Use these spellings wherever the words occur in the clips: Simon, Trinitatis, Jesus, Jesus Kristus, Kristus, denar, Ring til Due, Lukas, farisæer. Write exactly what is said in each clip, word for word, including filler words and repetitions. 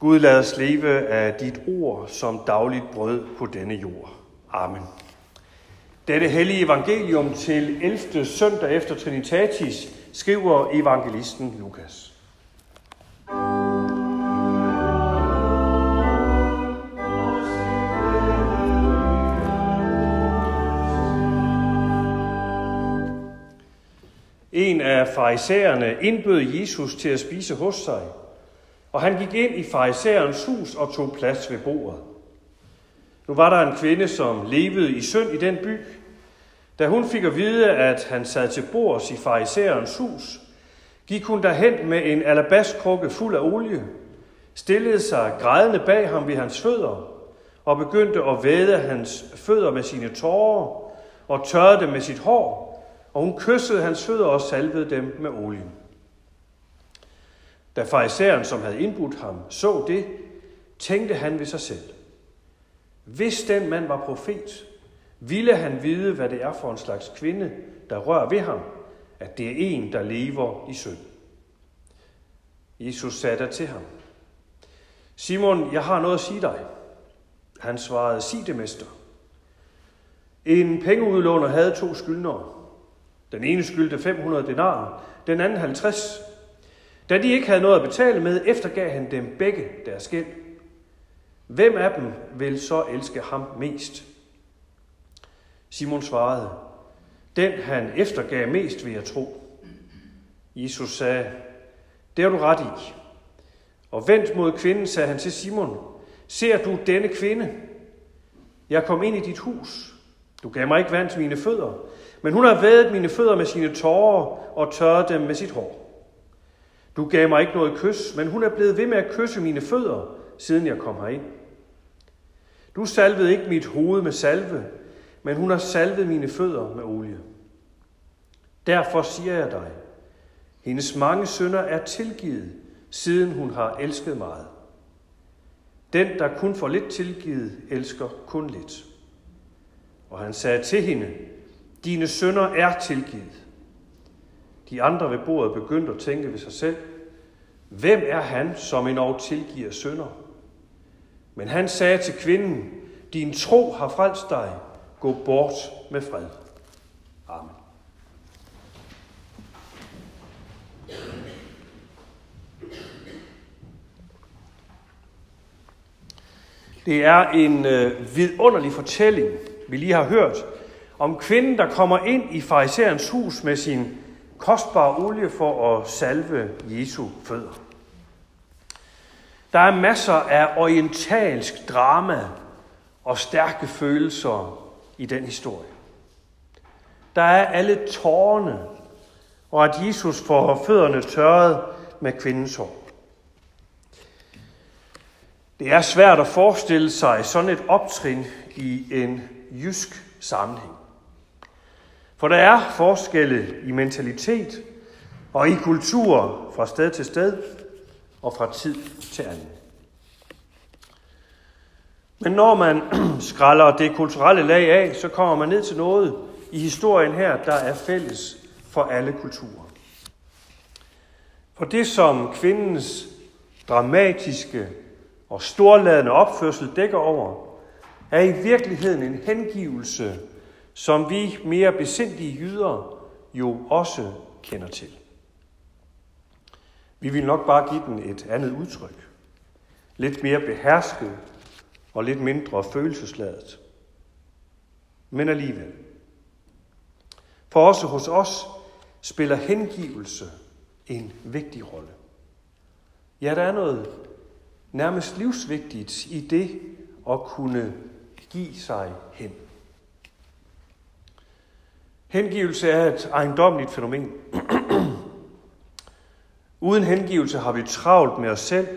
Gud, lad os leve af dit ord som dagligt brød på denne jord. Amen. Dette hellige evangelium til ellevte søndag efter Trinitatis skriver evangelisten Lukas. En af farisæerne indbød Jesus til at spise hos sig, og han gik ind i farisæerens hus og tog plads ved bordet. Nu var der en kvinde, som levede i synd i den by. Da hun fik at vide, at han sad til bords i farisæerens hus, gik hun derhen med en alabastkrukke fuld af olie, stillede sig grædende bag ham ved hans fødder, og begyndte at væde hans fødder med sine tårer, og tørrede dem med sit hår, og hun kyssede hans fødder og salvede dem med olien. Da farisæeren, som havde indbudt ham, så det, tænkte han ved sig selv: Hvis den mand var profet, ville han vide, hvad det er for en slags kvinde, der rører ved ham, at det er en, der lever i synd. Jesus sagde der til ham: Simon, jeg har noget at sige dig. Han svarede: Sig det, mester. En pengeudlåner havde to skyldnere. Den ene skyldte fem hundrede denarer, den anden halvtreds. Da de ikke havde noget at betale med, eftergav han dem begge deres gæld. Hvem af dem vil så elske ham mest? Simon svarede: Den han eftergav mest, vil jeg tro. Jesus sagde: Det har du ret i. Og vendt mod kvinden sagde han til Simon: Ser du denne kvinde? Jeg kom ind i dit hus. Du gav mig ikke vand til mine fødder, men hun har vædet mine fødder med sine tårer og tørret dem med sit hår. Du gav mig ikke noget kys, men hun er blevet ved med at kysse mine fødder, siden jeg kom herind. Du salvede ikke mit hoved med salve, men hun har salvet mine fødder med olie. Derfor siger jeg dig, hendes mange synder er tilgivet, siden hun har elsket meget. Den, der kun får lidt tilgivet, elsker kun lidt. Og han sagde til hende: Dine synder er tilgivet. De andre ved bordet begyndte at tænke ved sig selv: Hvem er han, som endog tilgiver synder? Men han sagde til kvinden: Din tro har frelst dig. Gå bort med fred. Amen. Det er en vidunderlig fortælling, vi lige har hørt, om kvinden, der kommer ind i farisæerens hus med sin kostbare olie for at salve Jesu fødder. Der er masser af orientalsk drama og stærke følelser i den historie. Der er alle tårerne, og at Jesus får fødderne tørret med kvindens hår. Det er svært at forestille sig sådan et optrin i en jysk sammenhæng. For der er forskelle i mentalitet og i kultur fra sted til sted og fra tid til anden. Men når man skræller det kulturelle lag af, så kommer man ned til noget i historien her, der er fælles for alle kulturer. For det, som kvindens dramatiske og storladende opførsel dækker over, er i virkeligheden en hengivelse, som vi mere besindige jyder jo også kender til. Vi vil nok bare give den et andet udtryk. Lidt mere behersket og lidt mindre følelsesladet. Men alligevel. For også hos os spiller hengivelse en vigtig rolle. Ja, der er noget nærmest livsvigtigt i det at kunne give sig hen. Hengivelse er et ejendommeligt fænomen. Uden hengivelse har vi travlt med os selv,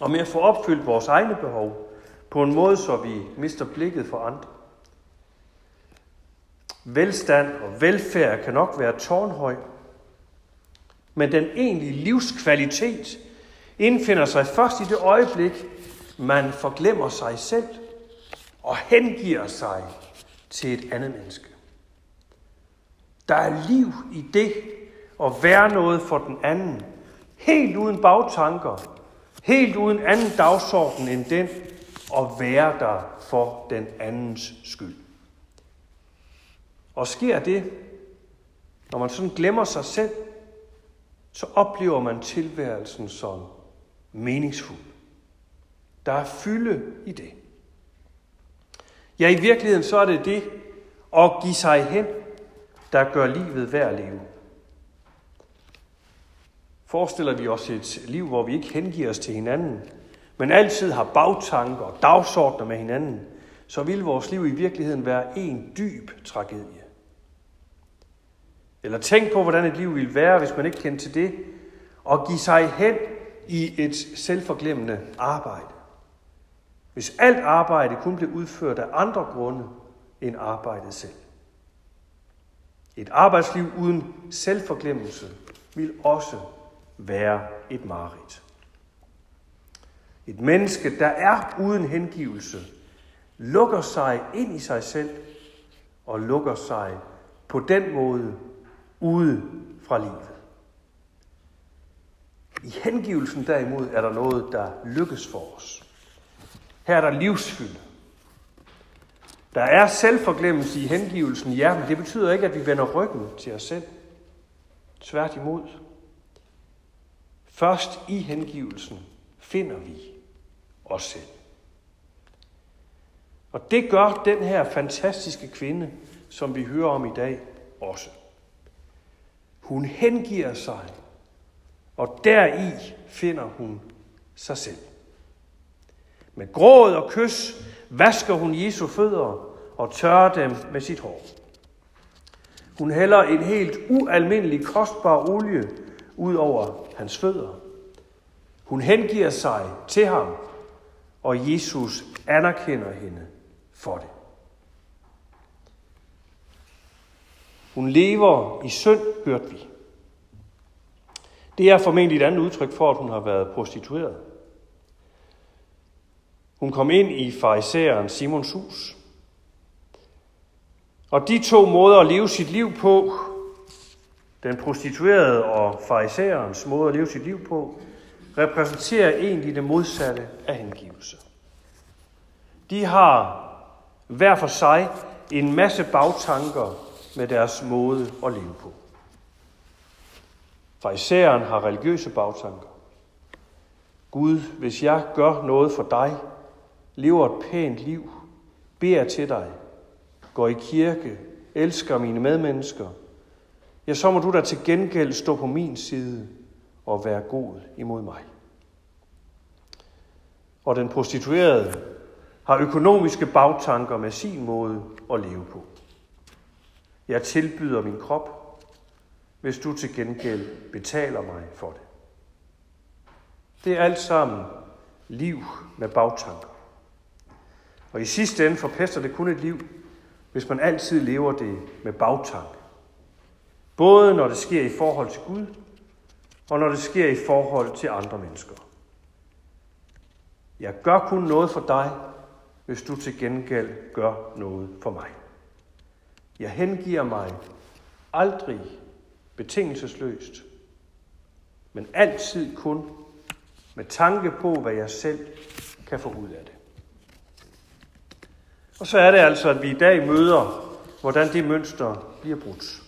og med at få opfyldt vores egne behov, på en måde, så vi mister blikket for andre. Velstand og velfærd kan nok være tårnhøj, men den egentlige livskvalitet indfinder sig først i det øjeblik, man forglemmer sig selv og hengiver sig til et andet menneske. Der er liv i det at være noget for den anden, helt uden bagtanker, Helt uden anden dagsorden end den at være der for den andens skyld. Og sker det, når man sådan glemmer sig selv, så oplever man tilværelsen som meningsfuld. Der er fylde i det. Ja, i virkeligheden så er det det at give sig hen, der gør livet værd at leve. Forestiller vi os et liv, hvor vi ikke hengiver os til hinanden, men altid har bagtanker og dagsordner med hinanden, så vil vores liv i virkeligheden være en dyb tragedie. Eller tænk på, hvordan et liv ville være, hvis man ikke kendte til det, og give sig hen i et selvforglemmende arbejde. Hvis alt arbejde kun blev udført af andre grunde end arbejdet selv. Et arbejdsliv uden selvforglemmelse vil også være et mareridt. Et menneske, der er uden hengivelse, lukker sig ind i sig selv og lukker sig på den måde ude fra livet. I hengivelsen derimod er der noget, der lykkes for os. Her er der livsfylde. Der er selvforglemmelse i hengivelsen, ja, men det betyder ikke, at vi vender ryggen til os selv. Tværtimod. Først i hengivelsen finder vi os selv. Og det gør den her fantastiske kvinde, som vi hører om i dag, også. Hun hengiver sig, og deri finder hun sig selv. Med gråd og kys vasker hun Jesu fødder og tørrer dem med sit hår. Hun hælder en helt ualmindelig kostbar olie ud over hans fødder. Hun hengiver sig til ham, og Jesus anerkender hende for det. Hun lever i synd, hørte vi. Det er formentlig et andet udtryk for, at hun har været prostitueret. Hun kom ind i farisæeren Simons hus. Og de to måder at leve sit liv på, den prostituerede og farisæerens måde at leve sit liv på, repræsenterer egentlig det modsatte af hengivelse. De har hver for sig en masse bagtanker med deres måde at leve på. Farisæeren har religiøse bagtanker. Gud, hvis jeg gør noget for dig, lever et pænt liv, beder til dig, går i kirke, elsker mine medmennesker, ja, så må du da til gengæld stå på min side og være god imod mig. Og den prostituerede har økonomiske bagtanker med sin måde at leve på. Jeg tilbyder min krop, hvis du til gengæld betaler mig for det. Det er alt sammen liv med bagtanker. Og i sidste ende forpester det kun et liv, hvis man altid lever det med bagtanke. Både når det sker i forhold til Gud, og når det sker i forhold til andre mennesker. Jeg gør kun noget for dig, hvis du til gengæld gør noget for mig. Jeg hengiver mig aldrig betingelsesløst, men altid kun med tanke på, hvad jeg selv kan få ud af det. Og så er det altså, at vi i dag møder, hvordan det mønster bliver brudt.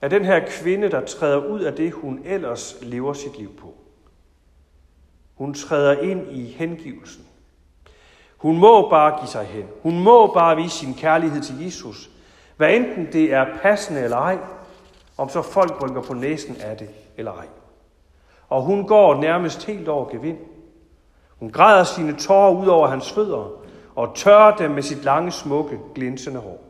At den her kvinde, der træder ud af det, hun ellers lever sit liv på. Hun træder ind i hengivelsen. Hun må bare give sig hen. Hun må bare vise sin kærlighed til Jesus. Hvad enten det er passende eller ej, om så folk rykker på næsen af det eller ej. Og hun går nærmest helt over gevind. Hun græder sine tårer ud over hans fødder og tørrer dem med sit lange, smukke, glinsende hår.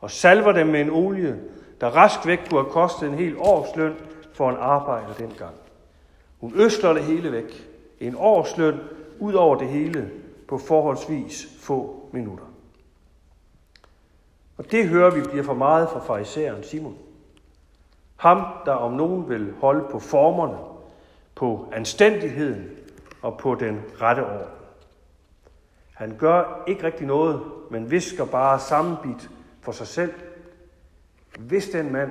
Og salver dem med en olie, der rask væk kunne have kostet en hel årsløn for en arbejder dengang. Hun øsler det hele væk. En årsløn ud over det hele på forholdsvis få minutter. Og det hører vi bliver for meget fra farisæeren Simon. Ham, der om nogen vil holde på formerne, på anstændigheden og på den rette orden. Han gør ikke rigtig noget, men visker bare sammenbit for sig selv. Hvis den mand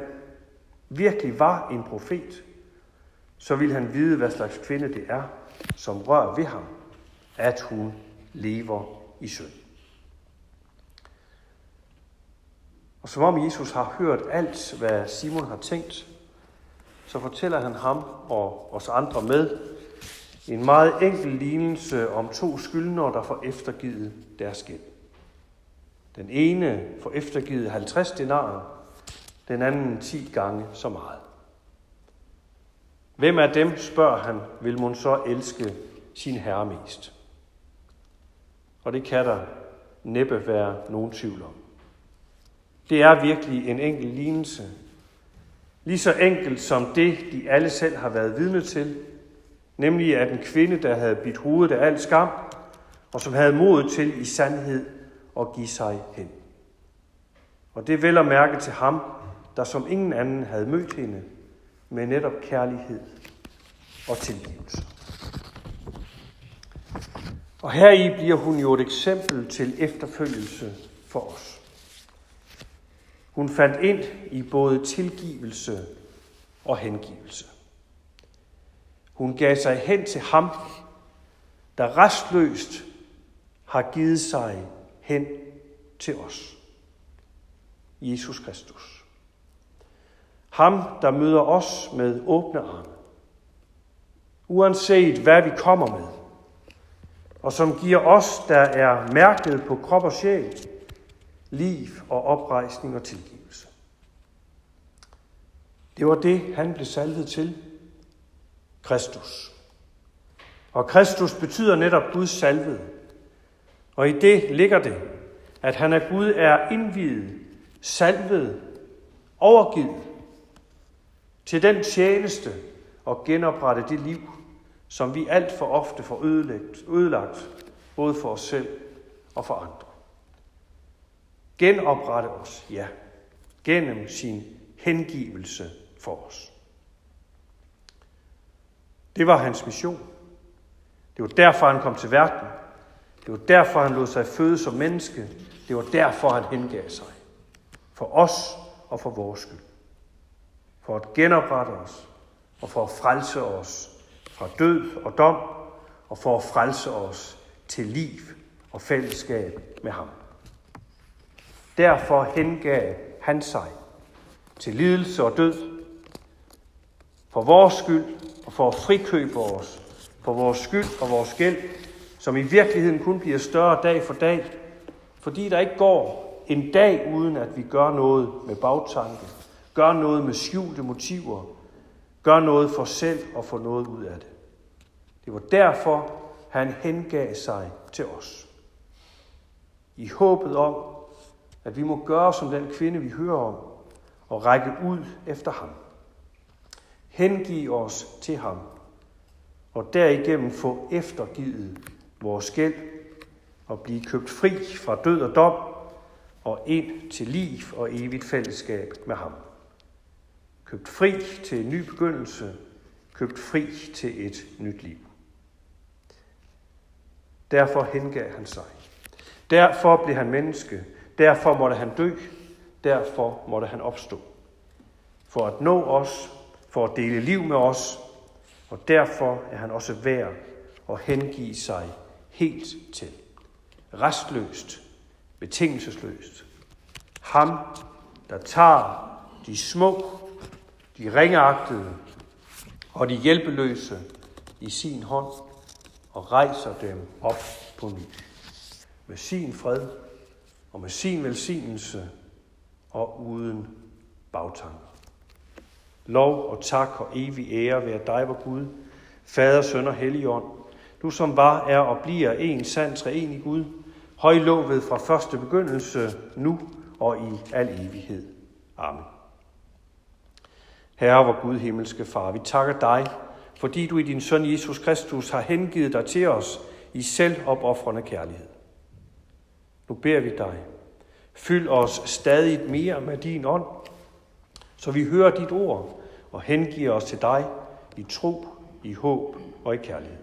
virkelig var en profet, så ville han vide, hvad slags kvinde det er, som rører ved ham, at hun lever i synd. Og som om Jesus har hørt alt, hvad Simon har tænkt, så fortæller han ham og os andre med en meget enkel lignelse om to skyldnere, der får eftergivet deres gæld. Den ene får eftergivet halvtreds denarer, den anden ti gange så meget. Hvem af dem, spørger han, vil mon så elske sin herre mest? Og det kan der næppe være nogen tvivl om. Det er virkelig en enkel lignelse. Lige så enkelt som det, de alle selv har været vidne til, nemlig at en kvinde, der havde bidt hovedet af al skam, og som havde mod til i sandhed at give sig hen. Og det vel at mærke til ham, der som ingen anden havde mødt hende, med netop kærlighed og tilgivelse. Og heri bliver hun jo et eksempel til efterfølgelse for os. Hun fandt ind i både tilgivelse og hengivelse. Hun gav sig hen til ham, der restløst har givet sig hen til os. Jesus Kristus. Ham, der møder os med åbne arme. Uanset hvad vi kommer med. Og som giver os, der er mærket på krop og sjæl, liv og oprejsning og tilgivelse. Det var det, han blev salvet til. Kristus. Og Kristus betyder netop Guds salvede. Og i det ligger det, at han af Gud er indviet, salvet, overgivet til den tjeneste og genoprette det liv, som vi alt for ofte får ødelagt, ødelagt både for os selv og for andre. Genoprette os, ja, gennem sin hengivelse for os. Det var hans mission. Det var derfor, han kom til verden. Det var derfor, han lod sig føde som menneske. Det var derfor, han hengav sig. For os og for vores skyld. For at genoprette os. Og for at frelse os fra død og dom. Og for at frelse os til liv og fællesskab med ham. Derfor hengav han sig til lidelse og død. For vores skyld. Og for at frikøbe os, for vores skyld og vores gæld, som i virkeligheden kun bliver større dag for dag, fordi der ikke går en dag, uden at vi gør noget med bagtanke, gør noget med skjulte motiver, gør noget for selv og få noget ud af det. Det var derfor, han hengav sig til os. I håbet om, at vi må gøre som den kvinde, vi hører om, og række ud efter ham. Hengiv os til ham, og derigennem få eftergivet vores gæld, og blive købt fri fra død og dom, og ind til liv og evigt fællesskab med ham. Købt fri til en ny begyndelse, købt fri til et nyt liv. Derfor hengav han sig. Derfor blev han menneske. Derfor måtte han dø. Derfor måtte han opstå. For at nå os, for at dele liv med os, og derfor er han også værd at hengive sig helt til. Restløst, betingelsesløst. Ham, der tager de små, de ringeagtede og de hjælpeløse i sin hånd og rejser dem op på ny. Med sin fred og med sin velsignelse og uden bagtanker. Lov og tak og evig ære være dig, vor Gud, Fader, Søn og Helligånd, du som var, er og bliver en sand treenig Gud, højlovet fra første begyndelse, nu og i al evighed. Amen. Herre, vor Gud, himmelske Far, vi takker dig, fordi du i din Søn Jesus Kristus har hengivet dig til os i selvopofrende kærlighed. Nu beder vi dig, fyld os stadig mere med din ånd, så vi hører dit ord og hengiver os til dig i tro, i håb og i kærlighed.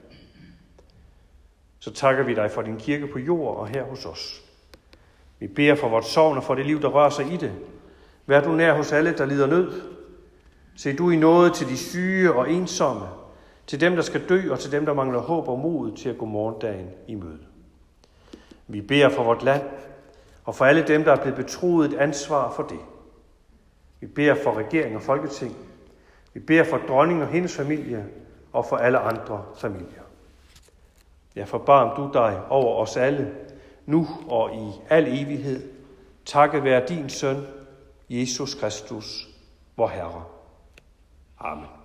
Så takker vi dig for din kirke på jord og her hos os. Vi beder for vores sogn og for det liv, der rører sig i det. Vær du nær hos alle, der lider nød. Se du i nåde til de syge og ensomme. Til dem, der skal dø, og til dem, der mangler håb og mod til at gå morgendagen i møde. Vi beder for vort land, og for alle dem, der er blevet betroet et ansvar for det. Vi beder for regering og folketing. Vi beder for dronning og hendes familie, og for alle andre familier. Ja, forbarm du dig over os alle, nu og i al evighed. Takket være din søn, Jesus Kristus, vor Herre. Amen.